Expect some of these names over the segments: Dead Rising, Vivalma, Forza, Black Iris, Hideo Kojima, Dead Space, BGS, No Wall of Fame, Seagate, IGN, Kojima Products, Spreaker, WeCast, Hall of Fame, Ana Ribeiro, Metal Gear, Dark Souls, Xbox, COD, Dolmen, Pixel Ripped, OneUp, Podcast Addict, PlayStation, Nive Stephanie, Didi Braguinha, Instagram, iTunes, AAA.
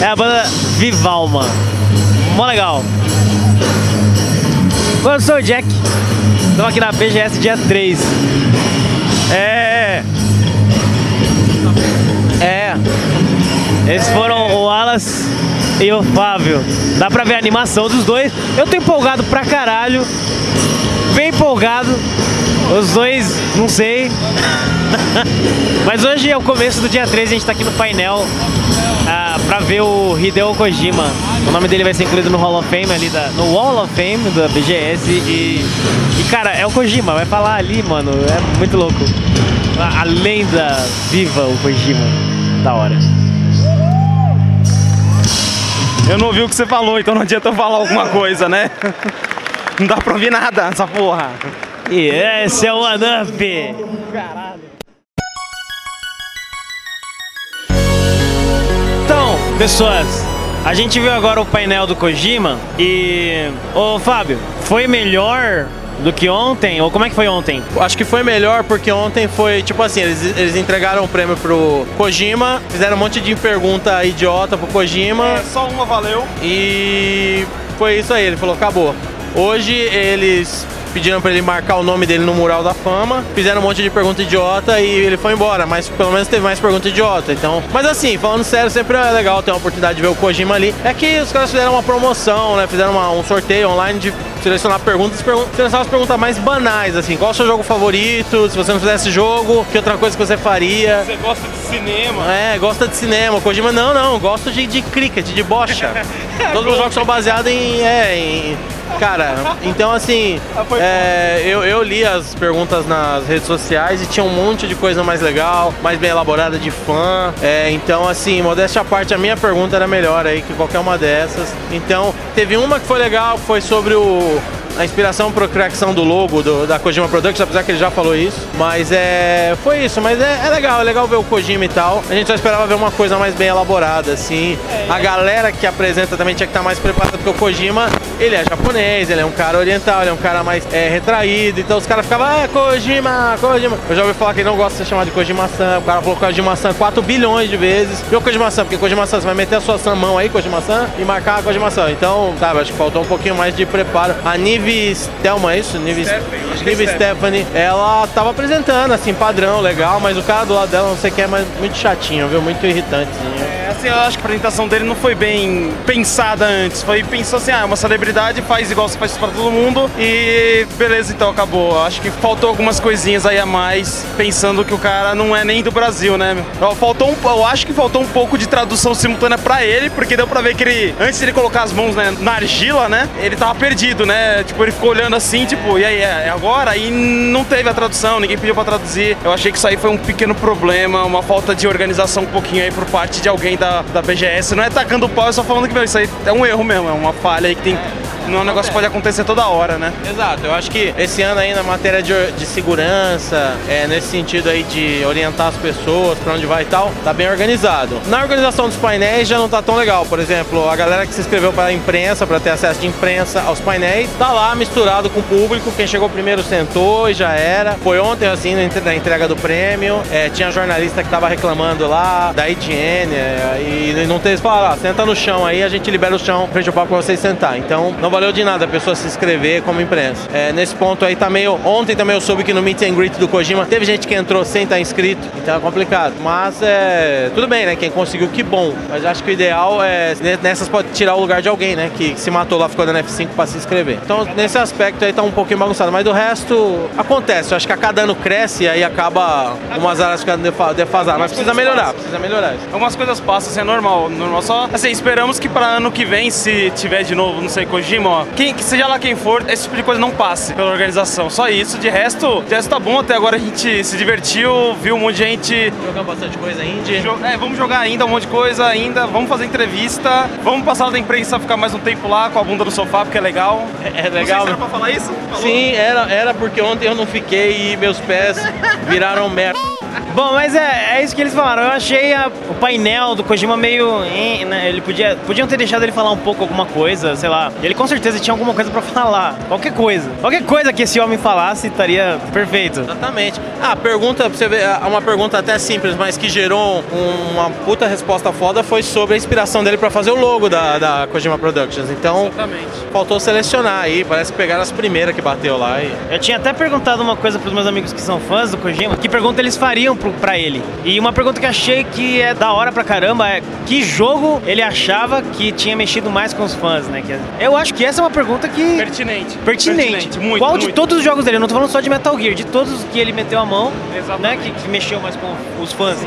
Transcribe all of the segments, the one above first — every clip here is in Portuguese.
É a banda Vivalma. Mó legal. Agora eu sou o Jack. Estamos aqui na BGS dia 3. Eles foram o Alas e o Fábio. Dá pra ver a animação dos dois. Eu tô empolgado pra caralho. Bem empolgado. Os dois, não sei. Mas hoje é o começo do dia 3, a gente tá aqui no painel pra ver o Hideo Kojima. O nome dele vai ser incluído no Hall of Fame, ali no Wall of Fame da BGS. E cara, é o Kojima, vai falar ali, mano. É muito louco. A lenda viva, o Kojima. Da hora. Eu não ouvi o que você falou, então não adianta eu falar alguma coisa, né? Não dá pra ouvir nada, essa porra. E esse é o OneUp. Então, pessoas, a gente viu agora o painel do Kojima e... Ô Fábio, foi melhor do que ontem? Ou como é que foi ontem? Acho que foi melhor porque ontem foi, tipo assim, eles entregaram o prêmio pro Kojima, fizeram um monte de pergunta idiota pro Kojima. É, só uma valeu. E foi isso aí, ele falou, acabou. Hoje eles... pediram pra ele marcar o nome dele no mural da fama, fizeram um monte de pergunta idiota e ele foi embora, mas pelo menos teve mais pergunta idiota, então... Mas assim, falando sério, sempre é legal ter uma oportunidade de ver o Kojima ali. É que os caras fizeram uma promoção, né, fizeram um sorteio online de selecionar perguntas, selecionar as perguntas mais banais, assim, qual é o seu jogo favorito, se você não fizesse jogo, que outra coisa que você faria? Você gosta de cinema? É, gosta de cinema. O Kojima, não, gosto de cricket, de bocha. Todos os jogos são baseados Cara, então assim, eu li as perguntas nas redes sociais e tinha um monte de coisa mais legal, mais bem elaborada de fã. Então assim, modéstia à parte, a minha pergunta era melhor aí que qualquer uma dessas. Então, teve uma que foi legal, que foi sobre a inspiração para a criação do logo da Kojima Products, apesar que ele já falou isso. Mas foi isso, mas é legal ver o Kojima e tal. A gente só esperava ver uma coisa mais bem elaborada, assim. A galera que apresenta também tinha que estar mais preparada, porque o Kojima, ele é japonês, ele é um cara oriental, ele é um cara mais retraído. Então os caras ficavam, Kojima, Kojima. Eu já ouvi falar que ele não gosta de ser chamado de Kojima-san. O cara falou Kojima-san 4 bilhões de vezes. E o Kojima-san, porque Kojima-san, você vai meter a sua mão aí, Kojima-san, e marcar a Kojima-san. Então, sabe, acho que faltou um pouquinho mais de preparo. A nível Thelma, é isso? Nive Stephanie, ela tava apresentando, assim, padrão, legal, mas o cara do lado dela, não sei o que, é muito chatinho, viu? Muito irritantezinho. Assim, eu acho que a apresentação dele não foi bem pensada antes, pensou assim, uma celebridade faz igual você faz pra todo mundo e beleza, então acabou. Acho que faltou algumas coisinhas aí a mais, pensando que o cara não é nem do Brasil, né? Eu acho que faltou um pouco de tradução simultânea pra ele, porque deu pra ver que ele, antes de ele colocar as mãos, né, na argila, né, ele tava perdido, né? Tipo, ele ficou olhando assim, tipo, e aí, é agora? E não teve a tradução, ninguém pediu pra traduzir. Eu achei que isso aí foi um pequeno problema, uma falta de organização um pouquinho aí por parte de alguém da BGS. Não é tacando o pau, é só falando que, meu, isso aí é um erro mesmo, é uma falha aí que tem... Não é um negócio que pode acontecer toda hora, né? Exato, eu acho que esse ano aí na matéria de segurança, nesse sentido aí de orientar as pessoas pra onde vai e tal, tá bem organizado. Na organização dos painéis já não tá tão legal, por exemplo, a galera que se inscreveu pra imprensa, pra ter acesso de imprensa aos painéis, tá lá misturado com o público, quem chegou primeiro sentou e já era. Foi ontem, assim, na entrega do prêmio, tinha jornalista que tava reclamando lá, da IGN, e não teve, falaram, senta no chão aí, a gente libera o chão, frente ao palco pra vocês sentar, então não valeu de nada a pessoa se inscrever como imprensa. Nesse ponto aí tá meio... Ontem também eu soube que no meet and greet do Kojima teve gente que entrou sem estar inscrito, então é complicado. Mas tudo bem, né? Quem conseguiu, que bom. Mas acho que o ideal é... Nessas pode tirar o lugar de alguém, né? Que se matou lá, ficou dando F5 pra se inscrever. Então nesse aspecto aí tá um pouquinho bagunçado. Mas do resto, acontece. Eu acho que a cada ano cresce e aí acaba umas áreas ficando defasadas. Mas precisa melhorar isso. Algumas coisas passam, assim, é normal. Só, assim, esperamos que pra ano que vem, se tiver de novo, não sei, Kojima, que seja lá quem for, esse tipo de coisa não passe pela organização, só isso. De resto tá bom, até agora a gente se divertiu, viu um monte de gente. Jogamos bastante coisa indie. Vamos jogar ainda um monte de coisa ainda, vamos fazer entrevista, vamos passar da imprensa, ficar mais um tempo lá com a bunda no sofá, porque é legal. É legal. Você era pra falar isso? Falou. Sim, era porque ontem eu não fiquei e meus pés viraram merda. Bom, mas é isso que eles falaram. Eu achei o painel do Kojima meio... né? Ele podiam ter deixado ele falar um pouco alguma coisa, sei lá. Ele com certeza tinha alguma coisa pra falar. Qualquer coisa. Qualquer coisa que esse homem falasse estaria perfeito. Exatamente. Ah, pergunta, pra você ver, uma pergunta até simples, mas que gerou uma puta resposta foda, foi sobre a inspiração dele pra fazer o logo da Kojima Productions. Então, exatamente, faltou selecionar aí. Parece que pegaram as primeiras que bateu lá. E... eu tinha até perguntado uma coisa pros meus amigos que são fãs do Kojima, que pergunta eles fariam pra ele. E uma pergunta que achei que é da hora pra caramba é que jogo ele achava que tinha mexido mais com os fãs, né? Eu acho que essa é uma pergunta que... Pertinente. Muito, qual muito. De todos os jogos dele? Eu não tô falando só de Metal Gear, de todos os que ele meteu a mão, né? Que mexeu mais com os fãs.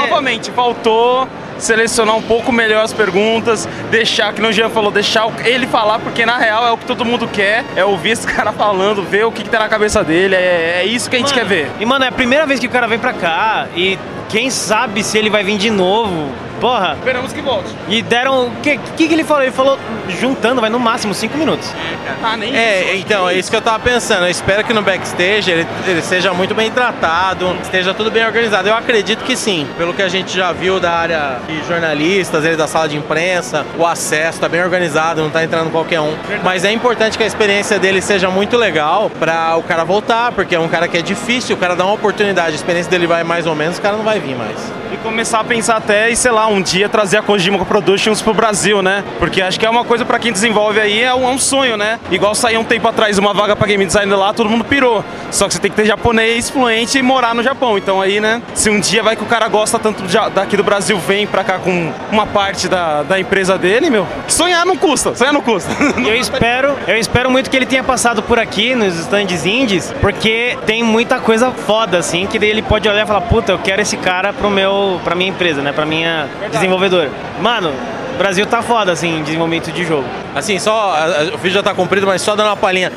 Novamente, faltou selecionar um pouco melhor as perguntas, deixar, que o Jean falou, deixar ele falar, porque na real é o que todo mundo quer, é ouvir esse cara falando, ver o que tá na cabeça dele, é isso que a gente quer ver. E mano, é a primeira vez que o cara vem pra cá e quem sabe se ele vai vir de novo. Porra. Esperamos que volte. E deram... O que ele falou? Ele falou juntando, vai no máximo 5 minutos. Então, é isso que eu tava pensando. Eu espero que no backstage ele seja muito bem tratado, esteja tudo bem organizado. Eu acredito que sim. Pelo que a gente já viu da área de jornalistas, ele da sala de imprensa, o acesso tá bem organizado, não tá entrando qualquer um. Verdade. Mas é importante que a experiência dele seja muito legal pra o cara voltar, porque é um cara que é difícil, o cara dá uma oportunidade, a experiência dele vai mais ou menos, o cara não vai vir mais. E começar a pensar até, e sei lá, um dia trazer a Kojima Productions pro Brasil, né? Porque acho que é uma coisa pra quem desenvolve aí, é um sonho, né? Igual saiu um tempo atrás uma vaga pra game designer lá, todo mundo pirou. Só que você tem que ter japonês fluente e morar no Japão. Então aí, né? Se um dia vai que o cara gosta tanto daqui do Brasil, vem pra cá com uma parte da empresa dele, meu. Sonhar não custa. Eu espero muito que ele tenha passado por aqui, nos stands indies, porque tem muita coisa foda, assim, que daí ele pode olhar e falar, puta, eu quero esse cara pra minha empresa, né? Pra minha... desenvolvedor. Mano, o Brasil tá foda, assim, em desenvolvimento de jogo. Assim, só... O vídeo já tá comprido, mas só dando uma palhinha.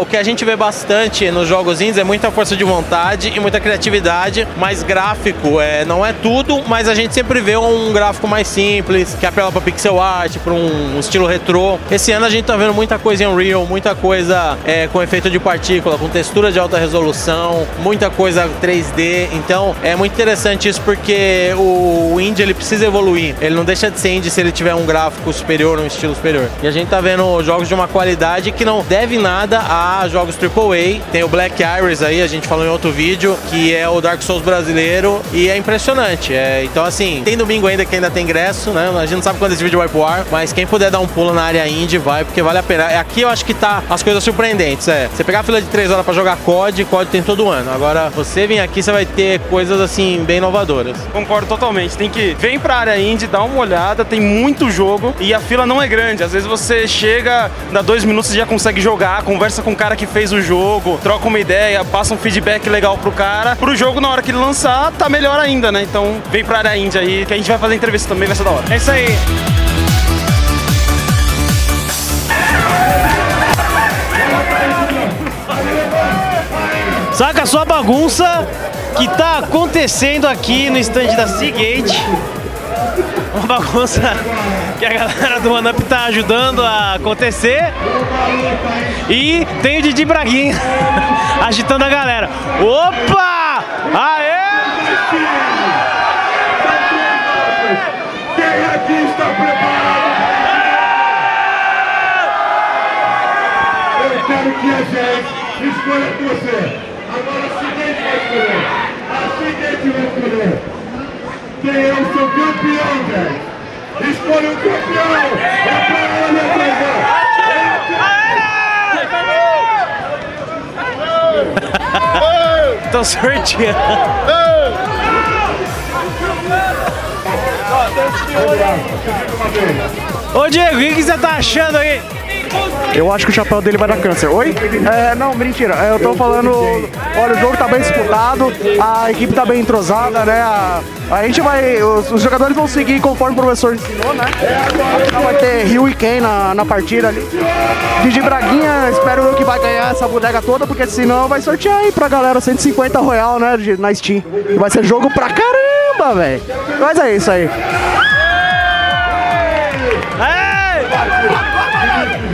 O que a gente vê bastante nos jogos indies é muita força de vontade e muita criatividade, mas gráfico não é tudo, mas a gente sempre vê um gráfico mais simples, que apela pra pixel art, pra um estilo retrô. Esse ano a gente tá vendo muita coisa em Unreal, muita coisa com efeito de partícula, com textura de alta resolução, muita coisa 3D. Então, é muito interessante isso, porque o indie, ele precisa evoluir. Ele não deixa de ser indie se ele tiver um gráfico superior, um estilo superior. E a gente tá vendo jogos de uma qualidade que não deve nada a jogos AAA. Tem o Black Iris aí, a gente falou em outro vídeo, que é o Dark Souls brasileiro, e é impressionante. Então, assim, tem domingo ainda, que ainda tem ingresso, né? A gente não sabe quando esse vídeo vai pro ar, mas quem puder dar um pulo na área indie, vai, porque vale a pena. Aqui eu acho que tá as coisas surpreendentes, Você pegar a fila de 3 horas pra jogar COD tem todo ano. Agora, você vir aqui, você vai ter coisas, assim, bem inovadoras. Concordo totalmente. Tem que... Vem pra área indie, dá uma olhada, tem muito jogo e a fila não é grande. Às vezes você chega, dá 2 minutos e já consegue jogar, conversa com o cara que fez o jogo, troca uma ideia, passa um feedback legal pro cara. Pro jogo, na hora que ele lançar, tá melhor ainda, né? Então vem pra área indie aí, que a gente vai fazer entrevista também, vai ser da hora. É isso aí. Saca só a bagunça que tá acontecendo aqui no stand da Seagate. Uma bagunça que a galera do OneUp tá ajudando a acontecer. E tem o Didi Braguinha agitando a galera. Opa! Aê! Quem aqui está preparado? Eu quero que a gente escolha por você. Agora a seguinte vai escolher. Eu sou campeão, velho. Escolha o campeão. É pra ele, velho. Tô sorteando. Ô Diego, o que você tá achando aí? Eu acho que o chapéu dele vai dar câncer. Oi? Não, mentira. Eu tô falando... Olha, o jogo tá bem disputado, a equipe tá bem entrosada, né? A gente vai... Os jogadores vão seguir conforme o professor ensinou, né? Vai ter Ryu e Ken na partida ali. Didi Braguinha, espero eu que vai ganhar essa bodega toda, porque senão vai sortear aí pra galera 150 Royal, né? Na Steam. Vai ser jogo pra caramba, velho. Mas é isso aí.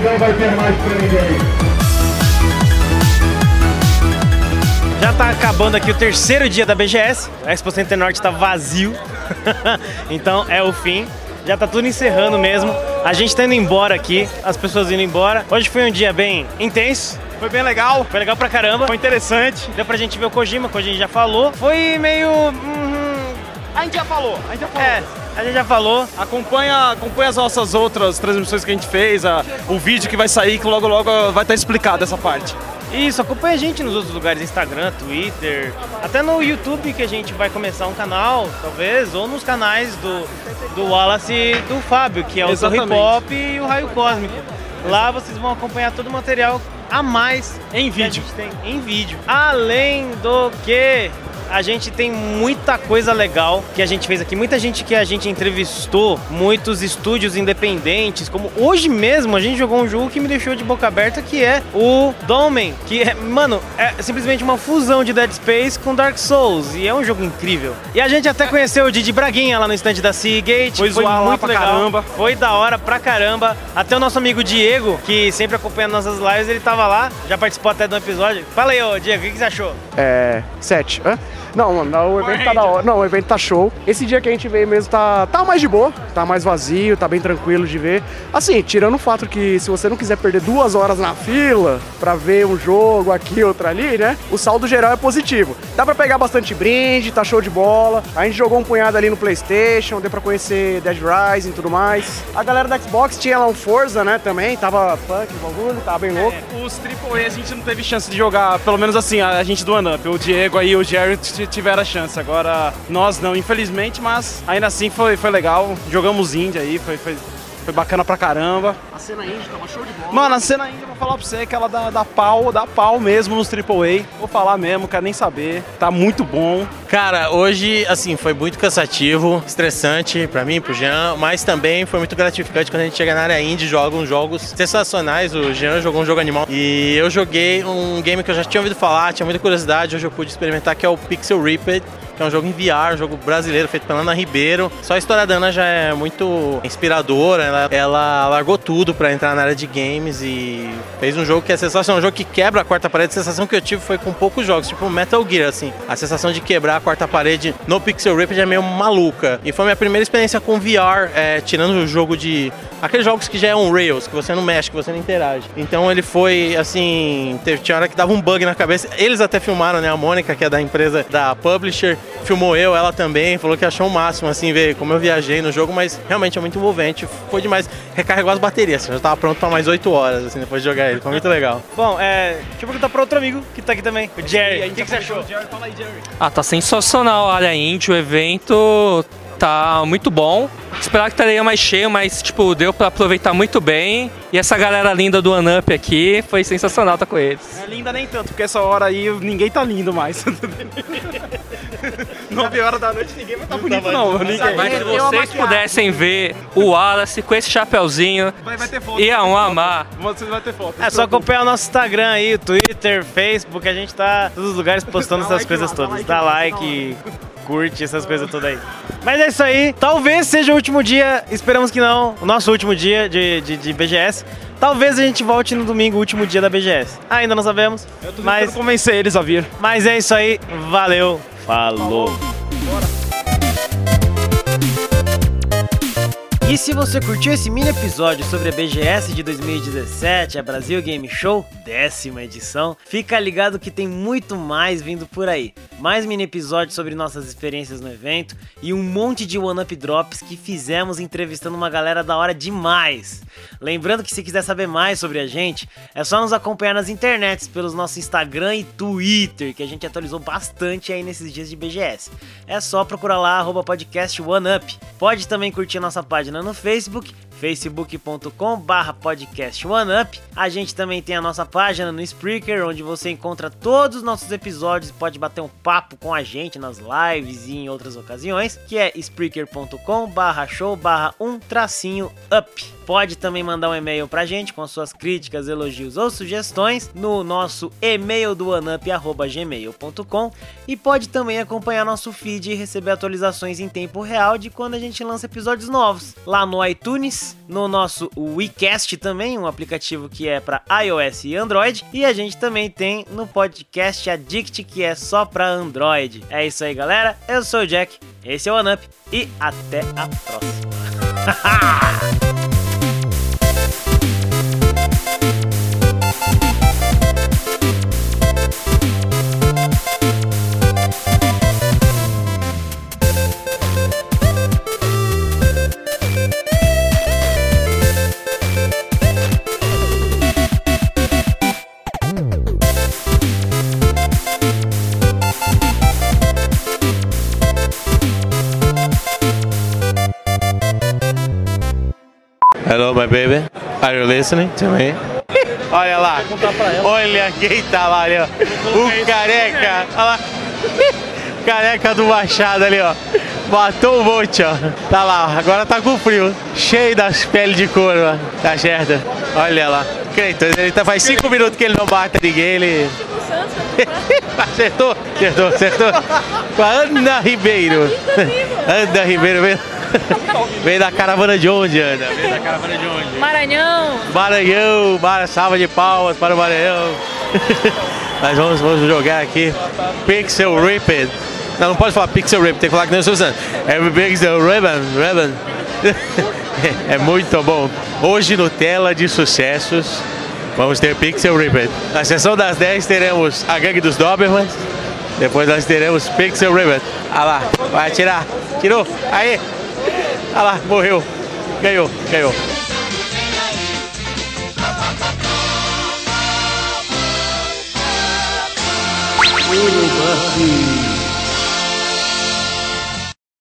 Não vai ter mais pra ninguém. Já tá acabando aqui o terceiro dia da BGS. A Expo Center Norte tá vazio. Então é o fim. Já tá tudo encerrando mesmo. A gente tá indo embora aqui, as pessoas indo embora. Hoje foi um dia bem intenso. Foi bem legal. Foi legal pra caramba. Foi interessante. Deu pra gente ver o Kojima, que a gente já falou. Foi meio... A gente já falou. É, a gente já falou. Acompanha as nossas outras transmissões que a gente fez, o vídeo que vai sair, que logo logo vai estar explicado essa parte. Isso, acompanha a gente nos outros lugares, Instagram, Twitter, até no YouTube, que a gente vai começar um canal, talvez, ou nos canais do Wallace e do Fábio, que é o Hip Hop e o Raio Cósmico. Lá vocês vão acompanhar todo o material a mais em vídeo. Que a gente tem em vídeo. Além do que... A gente tem muita coisa legal que a gente fez aqui, muita gente que a gente entrevistou, muitos estúdios independentes, como hoje mesmo a gente jogou um jogo que me deixou de boca aberta, que é o Dolmen, que é, mano, é simplesmente uma fusão de Dead Space com Dark Souls, e é um jogo incrível. E a gente até conheceu o Didi Braguinha lá no stand da Seagate, foi muito legal, caramba. Foi da hora pra caramba, até o nosso amigo Diego, que sempre acompanha nossas lives, ele tava lá, já participou até do episódio. Fala aí, ô Diego, o que você achou? 7, hã? Não, o evento tá da hora. Não, o evento tá show. Esse dia que a gente veio mesmo tá mais de boa, tá mais vazio, tá bem tranquilo de ver. Assim, tirando o fato que se você não quiser perder 2 horas na fila pra ver um jogo aqui, outro ali, né? O saldo geral é positivo. Dá pra pegar bastante brinde, tá show de bola. A gente jogou um punhado ali no PlayStation, deu pra conhecer Dead Rising e tudo mais. A galera da Xbox tinha lá um Forza, né, também. Tava punk, bagulho, tava bem louco. Os AAA a gente não teve chance de jogar, pelo menos assim, a gente do OneUp. O Diego aí, o Jerry... tiveram a chance, agora nós não, infelizmente, mas ainda assim foi legal, jogamos indie aí, foi bacana pra caramba. A cena indie tava show de bola. Mano, a cena indie, eu vou falar pra você que ela dá pau mesmo nos AAA, vou falar mesmo, quero nem saber, tá muito bom. Cara, hoje, assim, foi muito cansativo, estressante pra mim, pro Jean, mas também foi muito gratificante quando a gente chega na área indie, joga uns jogos sensacionais. O Jean jogou um jogo animal e eu joguei um game que eu já tinha ouvido falar, tinha muita curiosidade, hoje eu pude experimentar, que é o Pixel Ripped, que é um jogo em VR, um jogo brasileiro feito pela Ana Ribeiro. Só a história da Ana já é muito inspiradora, ela largou tudo pra entrar na área de games e fez um jogo que é sensacional, um jogo que quebra a quarta parede. A sensação que eu tive foi com poucos jogos, tipo Metal Gear, assim, a sensação de quebrar a quarta parede no Pixel Ripped é meio maluca. E foi minha primeira experiência com VR, tirando o jogo de... aqueles jogos que já é on rails, que você não mexe, que você não interage. Então ele foi, assim, tinha hora que dava um bug na cabeça. Eles até filmaram, né, a Mônica, que é da empresa, da publisher, filmou ela também, falou que achou o máximo, assim, ver como eu viajei no jogo, mas realmente é muito envolvente, foi demais, recarregou as baterias, assim, já tava pronto pra mais 8 horas, assim, depois de jogar ele, foi muito legal. Bom, deixa eu perguntar pra outro amigo que tá aqui também, o Jerry, o que você achou? Jerry, fala aí, Jerry. Tá sensacional a área indie, o evento tá muito bom, esperava que estaria mais cheio, mas, tipo, deu pra aproveitar muito bem. E essa galera linda do OneUp aqui, foi sensacional tá com eles. É linda nem tanto, porque essa hora aí ninguém tá lindo mais. 9 horas da noite ninguém vai estar bonito, não. Mas se vocês pudessem ver o Wallace com esse chapeuzinho, vai ter foto, iam amar. Vocês vão ter foto. É só acompanhar o nosso Instagram aí, Twitter, Facebook, a gente tá em todos os lugares postando essas coisas todas. Dá like, curte essas coisas todas aí. Mas é isso aí, talvez seja o último dia, esperamos que não, o nosso último dia de BGS. Talvez a gente volte no domingo, último dia da BGS. Ainda não sabemos, mas... eu convencer eles a vir. Mas é isso aí, valeu, falou! Bora. E se você curtiu esse mini episódio sobre a BGS de 2017, a Brasil Game Show, 10ª edição, fica ligado que tem muito mais vindo por aí. Mais mini episódios sobre nossas experiências no evento e um monte de one-up drops que fizemos entrevistando uma galera da hora demais. Lembrando que se quiser saber mais sobre a gente, é só nos acompanhar nas internets pelos nossos Instagram e Twitter, que a gente atualizou bastante aí nesses dias de BGS. É só procurar lá, @podcast OneUp. Pode também curtir nossa página no Facebook, facebook.com/podcast OneUp. A gente também tem a nossa página no Spreaker, onde você encontra todos os nossos episódios e pode bater um papo com a gente nas lives e em outras ocasiões, que é spreaker.com/show/1-up. pode também mandar um e-mail pra gente com suas críticas, elogios ou sugestões no nosso e-mail do oneup@gmail.com e pode também acompanhar nosso feed e receber atualizações em tempo real de quando a gente lança episódios novos lá no iTunes, no nosso WeCast também, um aplicativo que é para iOS e Android, e a gente também tem no Podcast Addict, que é só para Android. É isso aí, galera. Eu sou o Jack, esse é o OneUp e até a próxima. Hello, my baby. Are you listening to me? Olha lá. Olha quem tá lá ali, ó. O careca. Olha lá. Careca do Machado ali, ó. Matou um monte, ó. Tá lá, ó. Agora tá com frio. Cheio das peles de couro, ó. Tá certo? Olha lá. Creito, ele tá faz 5 minutos que ele não mata ninguém, ele... Acertou? Acertou. Com a Ana Ribeiro. Ana Ribeiro mesmo. Veio da caravana de onde, Ana? Veio da caravana de onde? Maranhão, salva de palmas para o Maranhão. Nós vamos jogar aqui Pixel Ripped. Não pode falar Pixel Ripped, tem que falar que nem o Suzano. É Pixel Ripped. É muito bom. Hoje no Tela de Sucessos vamos ter Pixel Ripped. Na sessão das 10 teremos a Gangue dos Dobermans. Depois nós teremos Pixel Ripped. Ah lá, vai atirar. Tirou, aí. Ah lá, morreu. Ganhou.